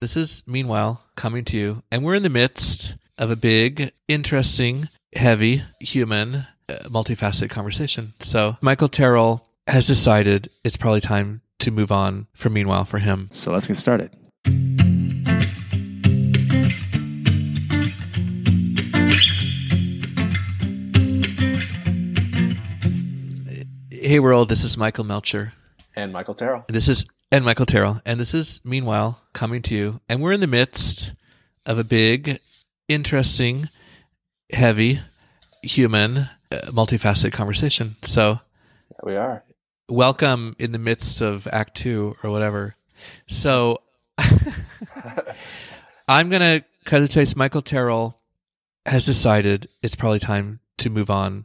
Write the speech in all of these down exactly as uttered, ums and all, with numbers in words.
This is Meanwhile coming to you, and we're in the midst of a big, interesting, heavy, human, uh, multifaceted conversation. So Michael Terrell has decided it's probably time to move on from Meanwhile for him. So let's get started. Hey world, this is Michael Melcher. And Michael Terrell. This is and Michael Terrell. And this is Meanwhile coming to you. And we're in the midst of a big, interesting, heavy, human, uh, multifaceted conversation. So yeah, we are. Welcome in the midst of Act Two or whatever. So I'm going to cut the chase. Michael Terrell has decided it's probably time to move on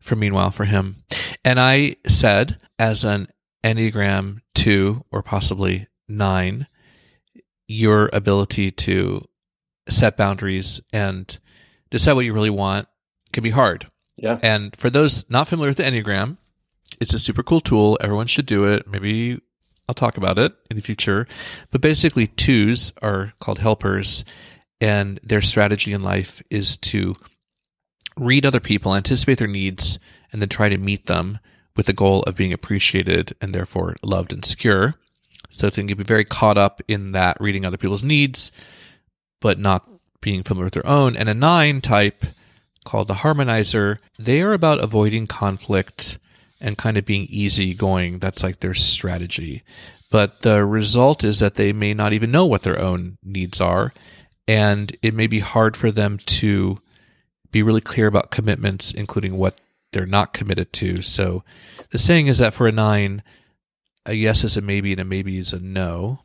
from Meanwhile for him. And I said, as an Enneagram two or possibly nine, your ability to set boundaries and decide what you really want can be hard. Yeah. And for those not familiar with the Enneagram, it's a super cool tool. Everyone should do it. Maybe I'll talk about it in the future. But basically, twos are called helpers, and their strategy in life is to read other people, anticipate their needs, and then try to meet them with the goal of being appreciated and therefore loved and secure. So they can be very caught up in that, reading other people's needs, but not being familiar with their own. And a nine type called the harmonizer, they are about avoiding conflict and kind of being easygoing. That's like their strategy. But the result is that they may not even know what their own needs are, and it may be hard for them to be really clear about commitments, including what they're not committed to. So the saying is that for a nine, a yes is a maybe and a maybe is a no.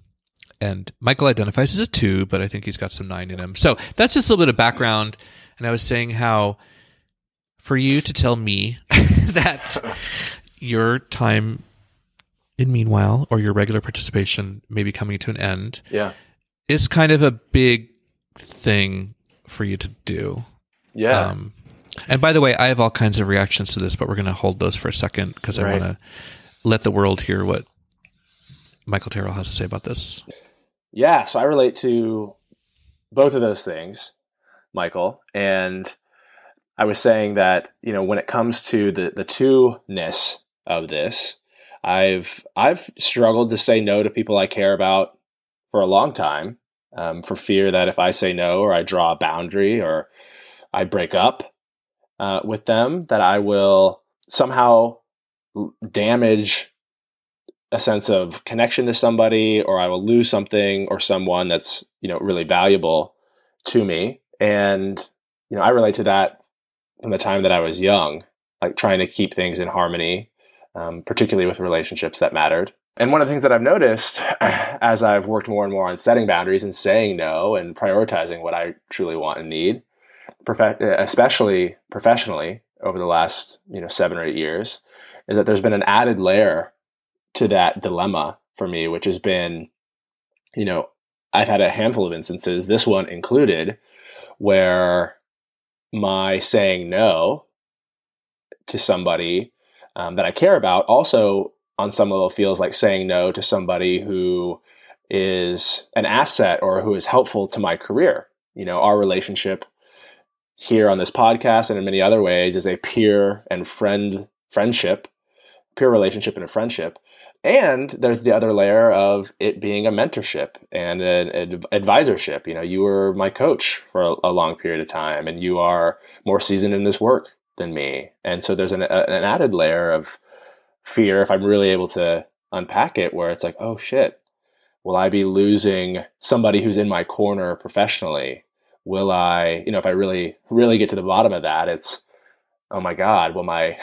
And Michael identifies as a two, but I think he's got some nine in him. So that's just a little bit of background. And I was saying how for you to tell me that your time in Meanwhile or your regular participation may be coming to an end, yeah, is kind of a big thing for you to do. Yeah. Um, and by the way, I have all kinds of reactions to this, but we're going to hold those for a second because I right. want to let the world hear what Michael Terrell has to say about this. Yeah. So I relate to both of those things, Michael. And I was saying that, you know, when it comes to the, the two-ness of this, I've, I've struggled to say no to people I care about for a long time, um, for fear that if I say no, or I draw a boundary, or I break up uh, with them, that I will somehow damage a sense of connection to somebody, or I will lose something or someone that's, you know, really valuable to me. And, you know, I relate to that from the time that I was young, like trying to keep things in harmony, um, particularly with relationships that mattered. And one of the things that I've noticed as I've worked more and more on setting boundaries and saying no and prioritizing what I truly want and need, especially professionally over the last, you know, seven or eight years, is that there's been an added layer to that dilemma for me, which has been, you know, I've had a handful of instances, this one included, where my saying no to somebody um, that I care about also on some level feels like saying no to somebody who is an asset or who is helpful to my career. You know, our relationship here on this podcast and in many other ways is a peer and friend friendship, peer relationship and a friendship. And there's the other layer of it being a mentorship and an ad- advisorship. You know, you were my coach for a, a long period of time, and you are more seasoned in this work than me. And so there's an, a, an added layer of fear, if I'm really able to unpack it, where it's like, oh shit, will I be losing somebody who's in my corner professionally? Will I, you know, if I really, really get to the bottom of that, it's, oh my God, will my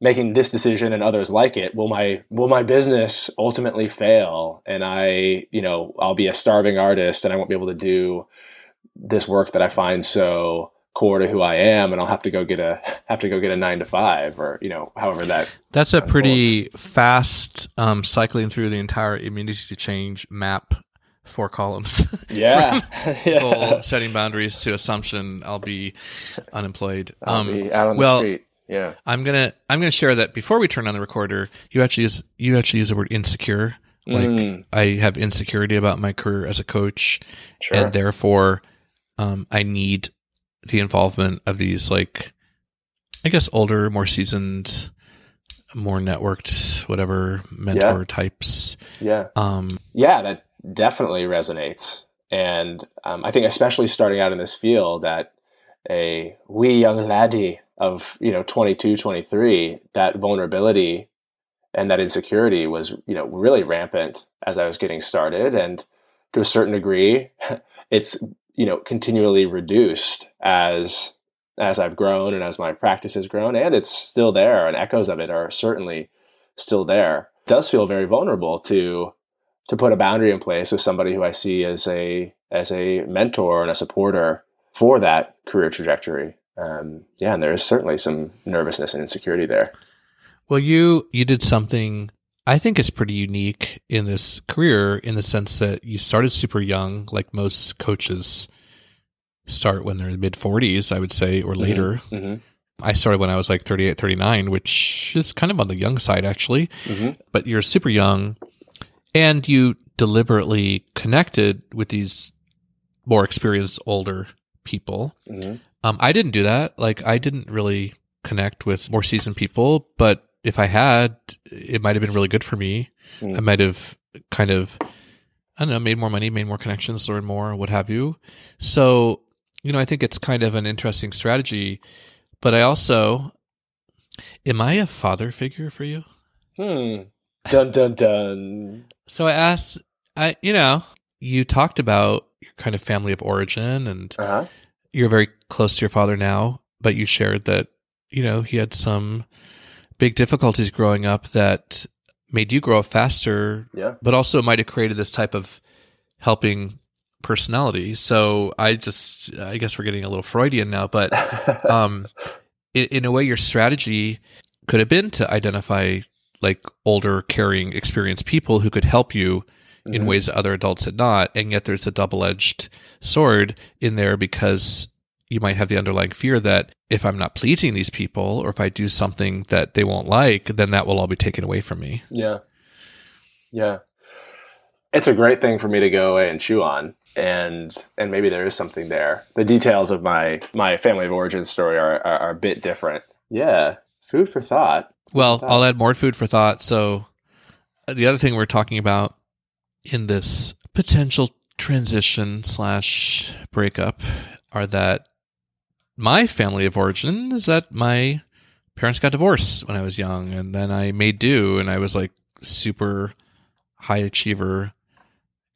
making this decision and others like it, will my, will my business ultimately fail? And I, you know, I'll be a starving artist and I won't be able to do this work that I find so core to who I am. And I'll have to go get a, have to go get a nine to five or, you know, however that. That's a pretty fast um, cycling through the entire immunity to change map. Four columns. Yeah. yeah. Goal, setting boundaries to assumption. I'll be unemployed. I'll um, be out on well, the street. Yeah. I'm gonna I'm gonna share that before we turn on the recorder. You actually use you actually use the word insecure, Like mm. I have insecurity about my career as a coach, sure. and therefore um, I need the involvement of these, like, I guess, older, more seasoned, more networked, whatever mentor yeah. types. Yeah. Um, yeah, that definitely resonates. And um, I think especially starting out in this field that a wee young laddie of, you know, twenty-two, twenty-three, that vulnerability and that insecurity was, you know, really rampant as I was getting started. And to a certain degree, it's, you know, continually reduced as as I've grown and as my practice has grown, and it's still there, and echoes of it are certainly still there. It does feel very vulnerable to to put a boundary in place with somebody who I see as a as a mentor and a supporter for that career trajectory. Um, yeah, and there is certainly some nervousness and insecurity there. Well, you you did something I think is pretty unique in this career, in the sense that you started super young, like most coaches start when they're in the mid forties, I would say, or later. Mm-hmm. Mm-hmm. I started when I was like thirty-eight, thirty-nine, which is kind of on the young side, actually. Mm-hmm. But you're super young, and you deliberately connected with these more experienced, older people. Mm-hmm. Um, I didn't do that. Like, I didn't really connect with more seasoned people, but if I had, it might have been really good for me. Mm. I might have kind of, I don't know, made more money, made more connections, learned more, what have you. So, you know, I think it's kind of an interesting strategy. But I also, am I a father figure for you? Hmm. Dun, dun, dun. So I asked, I, you know, you talked about your kind of family of origin, and uh-huh. you're very close to your father now, but you shared that, you know, he had some big difficulties growing up that made you grow up faster, yeah. but also might have created this type of helping personality. So I just, I guess we're getting a little Freudian now, but um, in, in a way, your strategy could have been to identify like older, caring, experienced people who could help you mm-hmm. in ways that other adults had not. And yet there's a double-edged sword in there, because you might have the underlying fear that if I'm not pleasing these people, or if I do something that they won't like, then that will all be taken away from me. Yeah. Yeah. It's a great thing for me to go away and chew on. And and maybe there is something there. The details of my, my family of origin story are, are, are a bit different. Yeah. Food for thought. Well, for thought. I'll add more food for thought. So the other thing we're talking about in this potential transition slash breakup are that my family of origin is that my parents got divorced when I was young, and then I made do, and I was like super high achiever,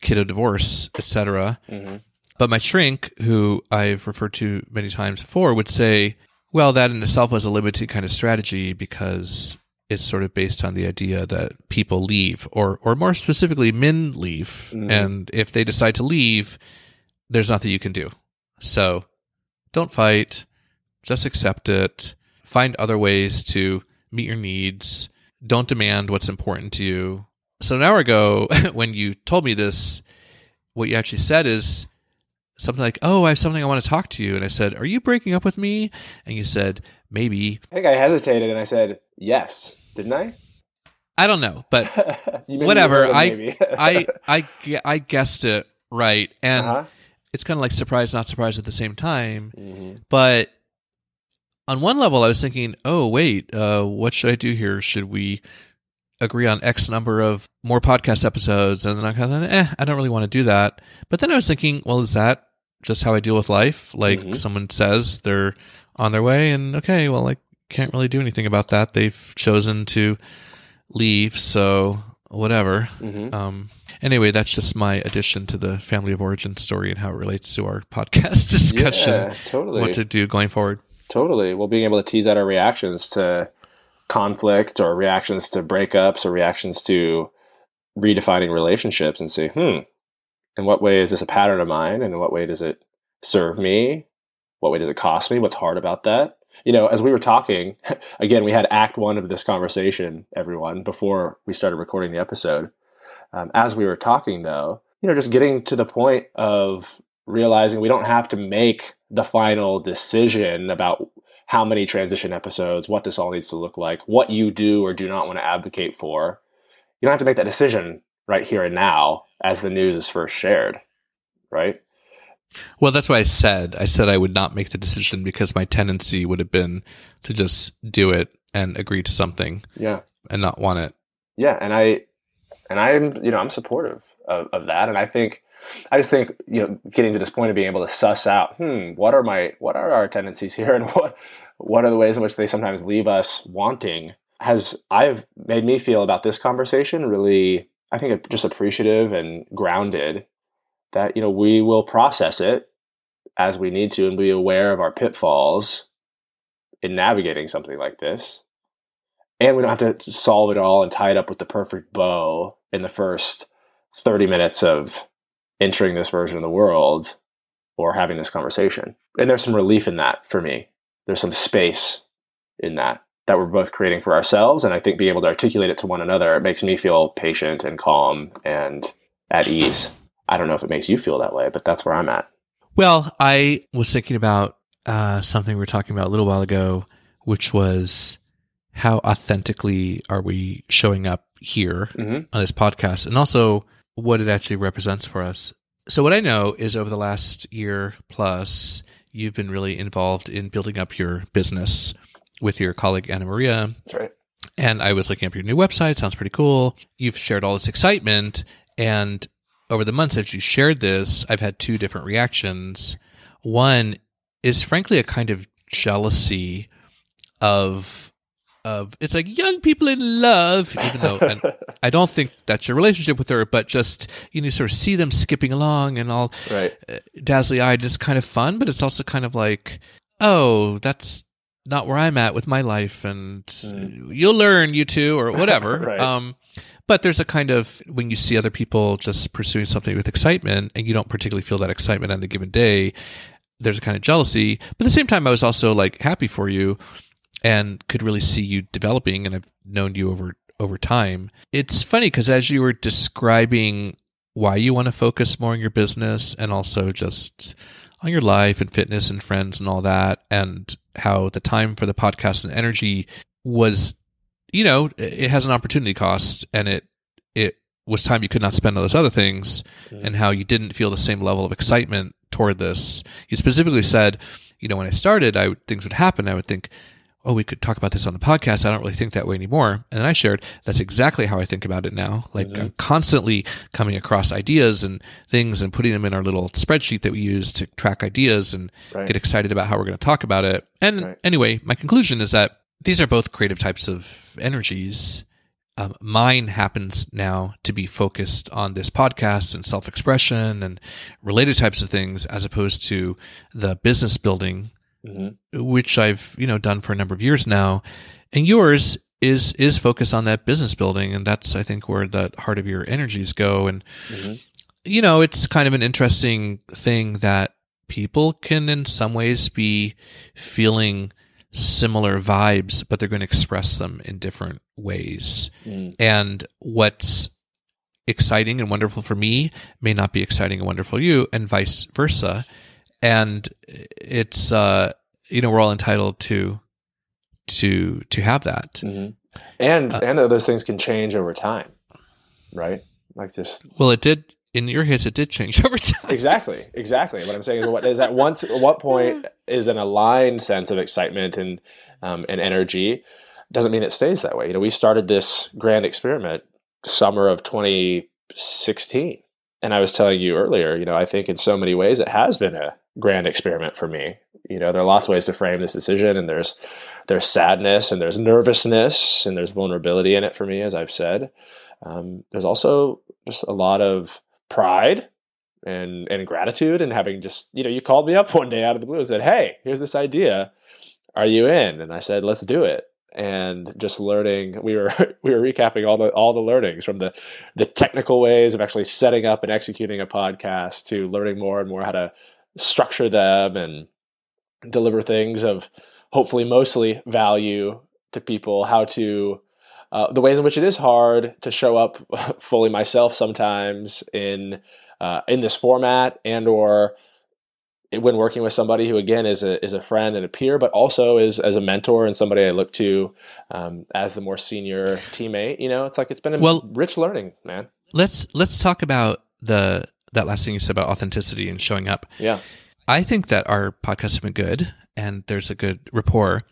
kid of divorce, et cetera. Mm-hmm. But my shrink, who I've referred to many times before, would say, well, that in itself was a limited kind of strategy, because it's sort of based on the idea that people leave, or or more specifically, men leave. Mm-hmm. And if they decide to leave, there's nothing you can do. So don't fight, just accept it, find other ways to meet your needs, don't demand what's important to you. So an hour ago, when you told me this, what you actually said is something like, oh, I have something I want to talk to you. And I said, are you breaking up with me? And you said, maybe. I think I hesitated and I said, yes, didn't I? I don't know, but whatever. I, I, I, I guessed it right. And uh-huh. it's kind of like surprise, not surprise at the same time. Mm-hmm. But on one level, I was thinking, oh, wait, uh, what should I do here? Should we agree on X number of more podcast episodes? And then I kind of thought, eh, I don't really want to do that. But then I was thinking, well, is that just how I deal with life? Like mm-hmm. someone says they're on their way, and okay, well, I can't really do anything about that. They've chosen to leave, so whatever. Mm-hmm. Um, anyway, that's just my addition to the family of origin story and how it relates to our podcast discussion. Yeah, totally. What to do going forward. Totally. Well, being able to tease out our reactions to conflict, or reactions to breakups, or reactions to redefining relationships, and say, hmm, in what way is this a pattern of mine? And in what way does it serve me? What way does it cost me? What's hard about that? You know, as we were talking, again, we had act one of this conversation, everyone, before we started recording the episode. Um, as we were talking, though, you know, just getting to the point of realizing we don't have to make the final decision about how many transition episodes, what this all needs to look like, what you do or do not want to advocate for. You don't have to make that decision right here and now as the news is first shared, right? Well, that's why I said, I said I would not make the decision because my tendency would have been to just do it and agree to something, yeah, and not want it. Yeah. And I, and I'm, you know, I'm supportive of, of that. And I think, I just think, you know, getting to this point of being able to suss out, Hmm, what are my, what are our tendencies here? And what, what are the ways in which they sometimes leave us wanting has I've made me feel about this conversation really, I think just appreciative and grounded that, you know, we will process it as we need to and be aware of our pitfalls in navigating something like this. And we don't have to solve it all and tie it up with the perfect bow in the first thirty minutes of entering this version of the world or having this conversation. And there's some relief in that for me. There's some space in that, that we're both creating for ourselves. And I think being able to articulate it to one another, it makes me feel patient and calm and at ease. I don't know if it makes you feel that way, but that's where I'm at. Well, I was thinking about uh, something we were talking about a little while ago, which was how authentically are we showing up here mm-hmm. on this podcast, and also what it actually represents for us. So what I know is over the last year plus, you've been really involved in building up your business with your colleague, Anna Maria. That's right. And I was looking up your new website. Sounds pretty cool. You've shared all this excitement, and over the months as you shared this, I've had two different reactions. One is frankly a kind of jealousy of, of it's like young people in love, even though and I don't think that's your relationship with her, but just, you know, sort of see them skipping along and all right. uh, dazzly-eyed. It's kind of fun, but it's also kind of like, oh, that's not where I'm at with my life, and mm. you'll learn, you two, or whatever. right. Um But there's a kind of, when you see other people just pursuing something with excitement and you don't particularly feel that excitement on a given day, there's a kind of jealousy. But at the same time, I was also like happy for you and could really see you developing, and I've known you over, over time. It's funny because as you were describing why you want to focus more on your business and also just on your life and fitness and friends and all that, and how the time for the podcast and energy was, you know, it has an opportunity cost, and it it was time you could not spend on those other things, mm-hmm. and how you didn't feel the same level of excitement toward this. You specifically said, you know, when I started, I would, things would happen. I would think, oh, we could talk about this on the podcast. I don't really think that way anymore. And then I shared, that's exactly how I think about it now. Like mm-hmm. I'm constantly coming across ideas and things and putting them in our little spreadsheet that we use to track ideas and right. get excited about how we're going to talk about it. And right. anyway, my conclusion is that these are both creative types of energies. Um, mine happens now to be focused on this podcast and self-expression and related types of things, as opposed to the business building, mm-hmm. which I've, you know, done for a number of years now. And yours is is focused on that business building, and that's, I think, where the heart of your energies go. And mm-hmm. you know, it's kind of an interesting thing that people can, in some ways, be feeling similar vibes, but they're going to express them in different ways. Mm. And what's exciting and wonderful for me may not be exciting and wonderful for you, and vice versa. And it's uh, you know, we're all entitled to to to have that. Mm-hmm. And uh, and those things can change over time, right? Like this. Well, it did in your case. It did change over time. Exactly, exactly. What I'm saying is, what is at once at what point. is an aligned sense of excitement and um, and energy, doesn't mean it stays that way. You know, we started this grand experiment summer of twenty sixteen. And I was telling you earlier, you know, I think in so many ways it has been a grand experiment for me. You know, there are lots of ways to frame this decision, and there's there's sadness, and there's nervousness, and there's vulnerability in it for me, as I've said. Um, there's also just a lot of pride and and gratitude, and having just, you know, you called me up one day out of the blue and said, hey, here's this idea. Are you in? And I said, let's do it. And just learning, we were we were recapping all the all the learnings from the, the technical ways of actually setting up and executing a podcast, to learning more and more how to structure them and deliver things of hopefully mostly value to people, how to uh, the ways in which it is hard to show up fully myself sometimes in Uh, in this format, and or when working with somebody who, again, is a is a friend and a peer, but also is as a mentor and somebody I look to um, as the more senior teammate. You know, it's like it's been a well, rich learning, man. Let's let's talk about the that last thing you said about authenticity and showing up. Yeah, I think that our podcasts have been good, and there's a good rapport.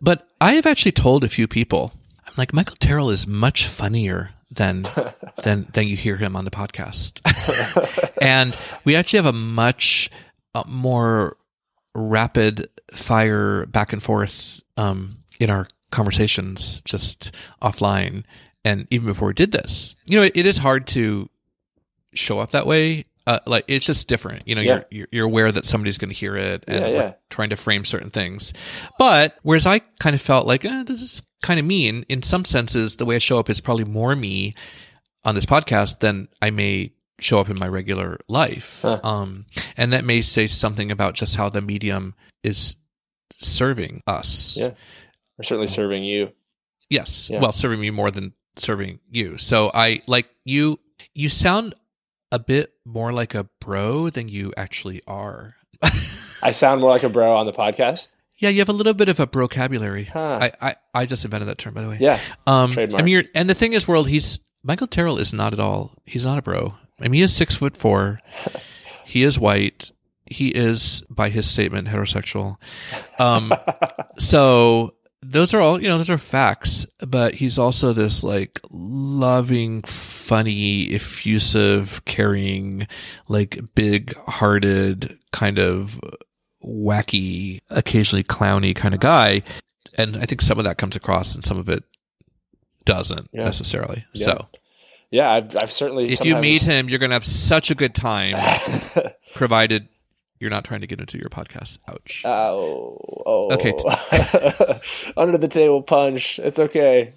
But I have actually told a few people, I'm like, Michael Terrell is much funnier than than than you hear him on the podcast, and we actually have a much Uh, more rapid fire back and forth um, in our conversations, just offline, and even before we did this. You know, it, it is hard to show up that way. Uh, like it's just different. You know, yeah. you're you're aware that somebody's going to hear it, and yeah, yeah. we're trying to frame certain things. But whereas I kind of felt like eh, this is kind of me, and in some senses, the way I show up is probably more me on this podcast than I may show up in my regular life. Huh. Um, and that may say something about just how the medium is serving us. Yeah. Or certainly serving you. Yes. Yeah. Well, serving me more than serving you. So I like you, you sound a bit more like a bro than you actually are. I sound more like a bro on the podcast. Yeah, you have a little bit of a brocabulary. Huh. I, I, I just invented that term, by the way. Yeah. Um, Trademark. I mean, you're, and the thing is, world, he's, Michael Terrell is not at all, he's not a bro. I mean, he is six foot four. He is white. He is, by his statement, heterosexual. Um, so those are all, you know, those are facts. But he's also this like loving, funny, effusive, caring, like big-hearted, kind of wacky, occasionally clowny kind of guy. And I think some of that comes across, and some of it doesn't yeah. necessarily. Yeah. So. Yeah, I've, I've certainly... If sometimes... you meet him, you're going to have such a good time, provided you're not trying to get into your podcast. Ouch. Oh. oh. Okay. Under the table punch. It's okay.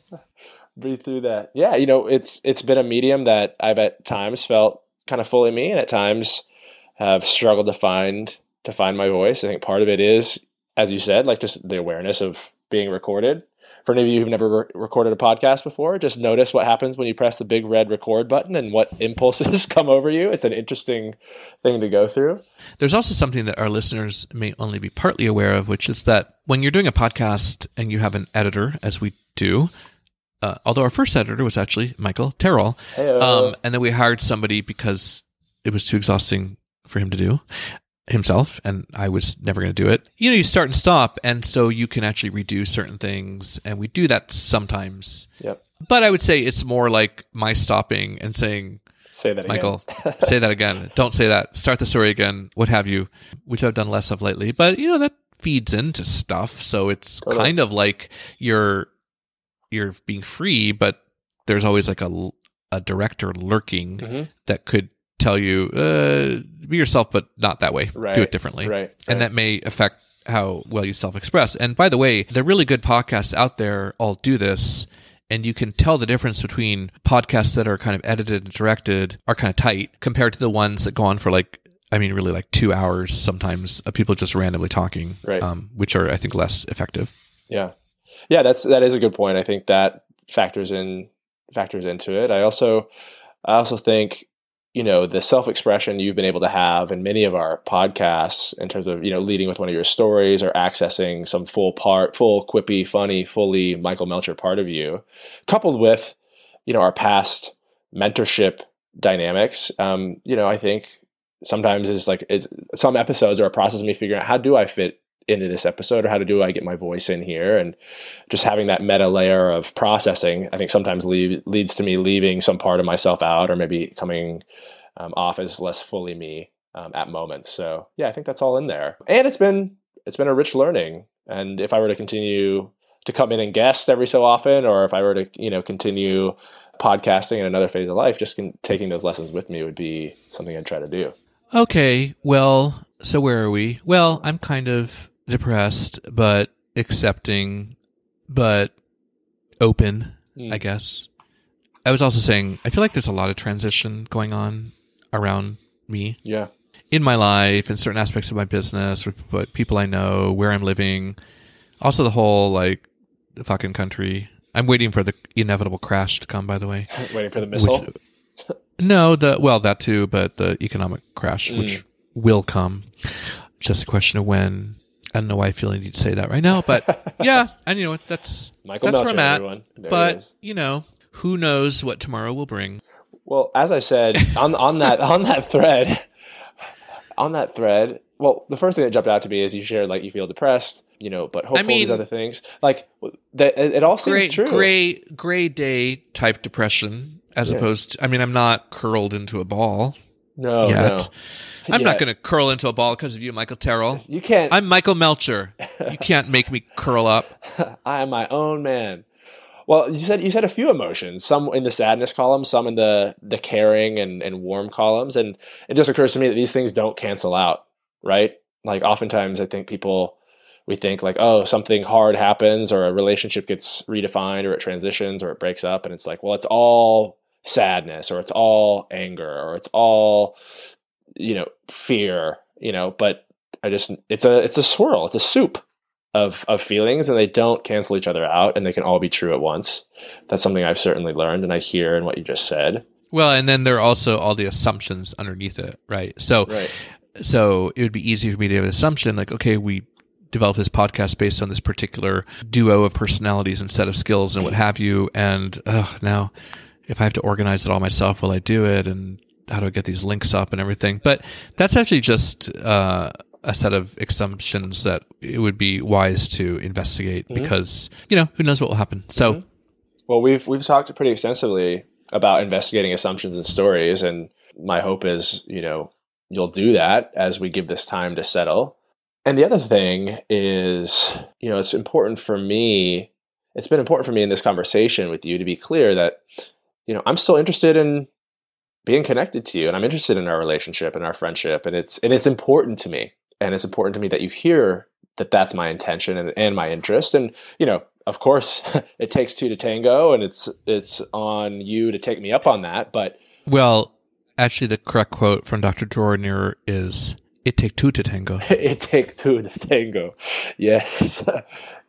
Breathe through that. Yeah, you know, it's it's been a medium that I've at times felt kind of fully me, and at times have struggled to find to find my voice. I think part of it is, as you said, like just the awareness of being recorded. For any of you who've never re- recorded a podcast before, just notice what happens when you press the big red record button and what impulses come over you. It's an interesting thing to go through. There's also something that our listeners may only be partly aware of, which is that when you're doing a podcast and you have an editor, as we do, uh, although our first editor was actually Michael Terrell, um, and then we hired somebody because it was too exhausting for him to do himself, and I was never going to do it. You know, you start and stop, and so you can actually redo certain things, and we do that sometimes. Yep. But I would say it's more like my stopping and saying, "Say that, Michael. Again. Say that again. Don't say that. Start the story again. What have you?" Which I've done less of lately, but you know that feeds into stuff, so it's totally. Kind of like you're you're being free, but there's always like a a director lurking mm-hmm. that could tell you uh, be yourself, but not that way. Right, do it differently, right, right. And that may affect how well you self-express. And by the way, the really good podcasts out there all do this, and you can tell the difference between podcasts that are kind of edited and directed are kind of tight compared to the ones that go on for like, I mean, really like two hours sometimes of people just randomly talking, right. um, which are I think less effective. Yeah, yeah, that's that is a good point. I think that factors in factors into it. I also I also think. You know, the self-expression you've been able to have in many of our podcasts in terms of, you know, leading with one of your stories or accessing some full part, full quippy, funny, fully Michael Melcher part of you, coupled with, you know, our past mentorship dynamics, um, you know, I think sometimes it's like it's, some episodes are a process of me figuring out how do I fit into this episode or how to do I get my voice in here, and just having that meta layer of processing, I think sometimes leave, leads to me leaving some part of myself out or maybe coming um, off as less fully me um, at moments. So yeah, I think that's all in there. And it's been, it's been a rich learning. And if I were to continue to come in and guest every so often, or if I were to, you know, continue podcasting in another phase of life, just can, taking those lessons with me would be something I'd try to do. Okay. Well, so where are we? Well, I'm kind of depressed, but accepting, but open, mm. I guess. I was also saying, I feel like there's a lot of transition going on around me. Yeah. In my life, in certain aspects of my business, but people I know, where I'm living. Also the whole, like, the fucking country. I'm waiting for the inevitable crash to come, by the way. Waiting for the missile? Which, no, the well, that too, but the economic crash, mm. which will come. just a question of when. I don't know why I feel I need to say that right now, but yeah, and you know what? That's Michael that's Melcher, where I'm at. But you know, who knows what tomorrow will bring? Well, as I said on on that on that thread, on that thread. Well, the first thing that jumped out to me is you shared like you feel depressed, you know, but hopeful I mean, these other things. Like that, it, it all seems gray, true. Gray, gray day type depression, as yeah. opposed to, I mean, I'm not curled into a ball. No, yet. no. I'm yeah. not going to curl into a ball because of you, Michael Terrell. You can't. I'm Michael Melcher. You can't make me curl up. I am my own man. Well, you said you said a few emotions, some in the sadness column, some in the, the caring and, and warm columns. And it just occurs to me that these things don't cancel out, right? Like oftentimes I think people, we think like, oh, something hard happens or a relationship gets redefined or it transitions or it breaks up. And it's like, well, it's all sadness or it's all anger or it's all... you know, fear, you know, but I just, it's a, it's a swirl, it's a soup of, of feelings and they don't cancel each other out and they can all be true at once. That's something I've certainly learned and I hear in what you just said. Well, and then there are also all the assumptions underneath it, right? So, right. so it would be easy for me to have an assumption like, okay, we developed this podcast based on this particular duo of personalities and set of skills and what have you. And uh, now if I have to organize it all myself, will I do it? And how do I get these links up and everything? But that's actually just uh, a set of assumptions that it would be wise to investigate mm-hmm. because, you know, who knows what will happen. So, mm-hmm. well, we've, we've talked pretty extensively about investigating assumptions and stories. And my hope is, you know, you'll do that as we give this time to settle. And the other thing is, you know, it's important for me, it's been important for me in this conversation with you to be clear that, you know, I'm still interested in being connected to you. And I'm interested in our relationship and our friendship. And it's, and it's important to me. And it's important to me that you hear that that's my intention and, and my interest. And, you know, of course it takes two to tango and it's, it's on you to take me up on that. But well, actually the correct quote from Doctor Jordan is it take two to tango. It take two to tango. Yes.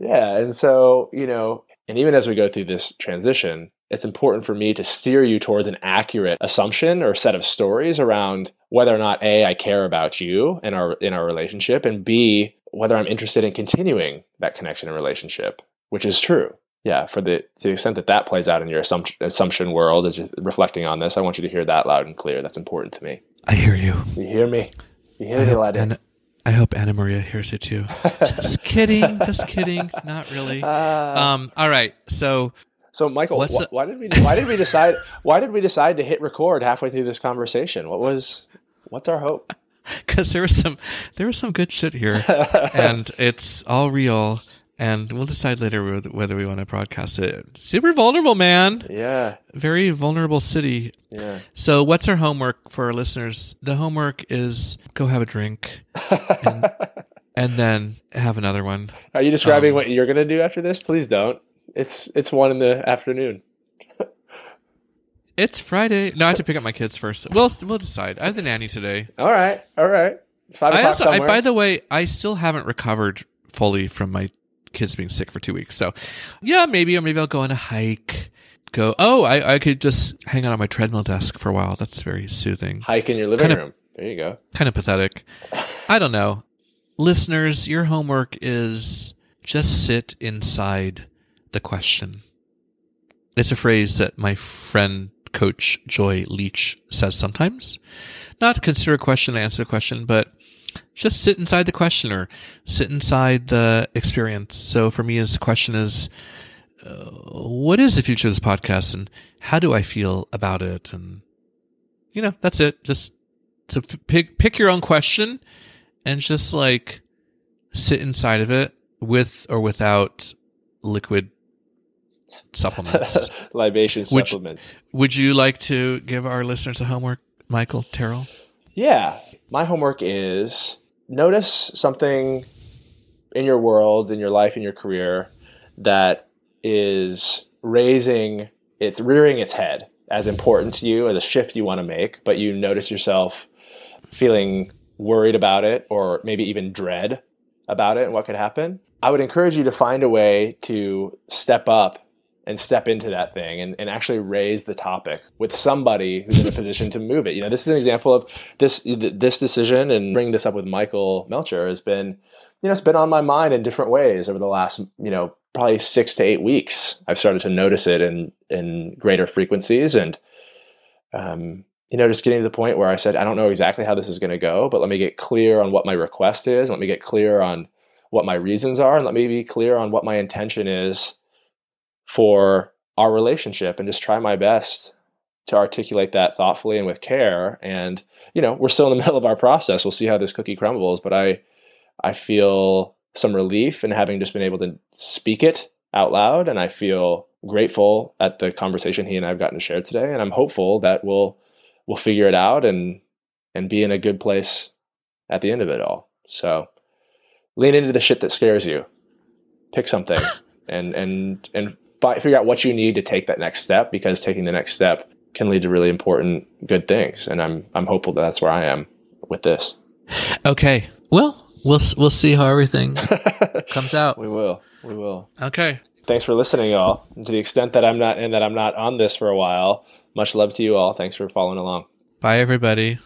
yeah. And so, you know, and even as we go through this transition, it's important for me to steer you towards an accurate assumption or set of stories around whether or not A, I care about you and our in our relationship, and B, whether I'm interested in continuing that connection and relationship, which is true. Yeah, for the to the extent that that plays out in your assumption, assumption world, as you're reflecting on this, I want you to hear that loud and clear. That's important to me. I hear you. You hear me? You hear me loud and I hope Anna Maria hears it too. Just kidding. Just kidding. Not really. Uh, um. All right. So. So Michael, wh- why did we why did we decide why did we decide to hit record halfway through this conversation? What was what's our hope? Because there was some there was some good shit here, and it's all real. And we'll decide later whether we want to broadcast it. Super vulnerable, man. Yeah. Very vulnerable city. Yeah. So what's our homework for our listeners? The homework is go have a drink. And, and then have another one. Are you describing um, what you're going to do after this? Please don't. It's it's one in the afternoon. It's Friday. No, I have to pick up my kids first. We'll we'll decide. I have the nanny today. All right, all right. It's five o'clock I also, somewhere. I, by the way, I still haven't recovered fully from my kids being sick for two weeks. So, yeah, maybe or maybe I'll go on a hike. Go. Oh, I, I could just hang out on my treadmill desk for a while. That's very soothing. Hike in your living kind room. Of, there you go. Kind of pathetic. I don't know, listeners. Your homework is just sit inside. The question. It's a phrase that my friend, Coach Joy Leach, says sometimes. Not consider a question, answer a question, but just sit inside the questioner, sit inside the experience. So for me, the question is, uh, what is the future of this podcast and how do I feel about it? And, you know, that's it. Just to pick, pick your own question and just like sit inside of it with or without liquid supplements. Libation would, supplements. Would you like to give our listeners a homework, Michael Terrell? Yeah. My homework is notice something in your world, in your life, in your career that is raising, it's rearing its head as important to you, as a shift you want to make, but you notice yourself feeling worried about it or maybe even dread about it and what could happen. I would encourage you to find a way to step up and step into that thing and, and actually raise the topic with somebody who's in a position to move it. You know, this is an example of this, this decision, and bringing this up with Michael Melcher has been, you know, it's been on my mind in different ways over the last, you know, probably six to eight weeks. I've started to notice it in, in greater frequencies. And, um, you know, just getting to the point where I said, I don't know exactly how this is going to go, but let me get clear on what my request is. Let me get clear on what my reasons are. And let me be clear on what my intention is for our relationship, and just try my best to articulate that thoughtfully and with care. And, you know, we're still in the middle of our process. We'll see how this cookie crumbles, but I, I feel some relief in having just been able to speak it out loud. And I feel grateful at the conversation he and I've gotten to share today. And I'm hopeful that we'll, we'll figure it out and, and be in a good place at the end of it all. So lean into the shit that scares you, pick something and, and, and, But figure out what you need to take that next step, because taking the next step can lead to really important, good things. And I'm I'm hopeful that that's where I am with this. Okay. Well, we'll we'll see how everything comes out. We will. We will. Okay. Thanks for listening, y'all. And to the extent that I'm not and that I'm not on this for a while, much love to you all. Thanks for following along. Bye, everybody.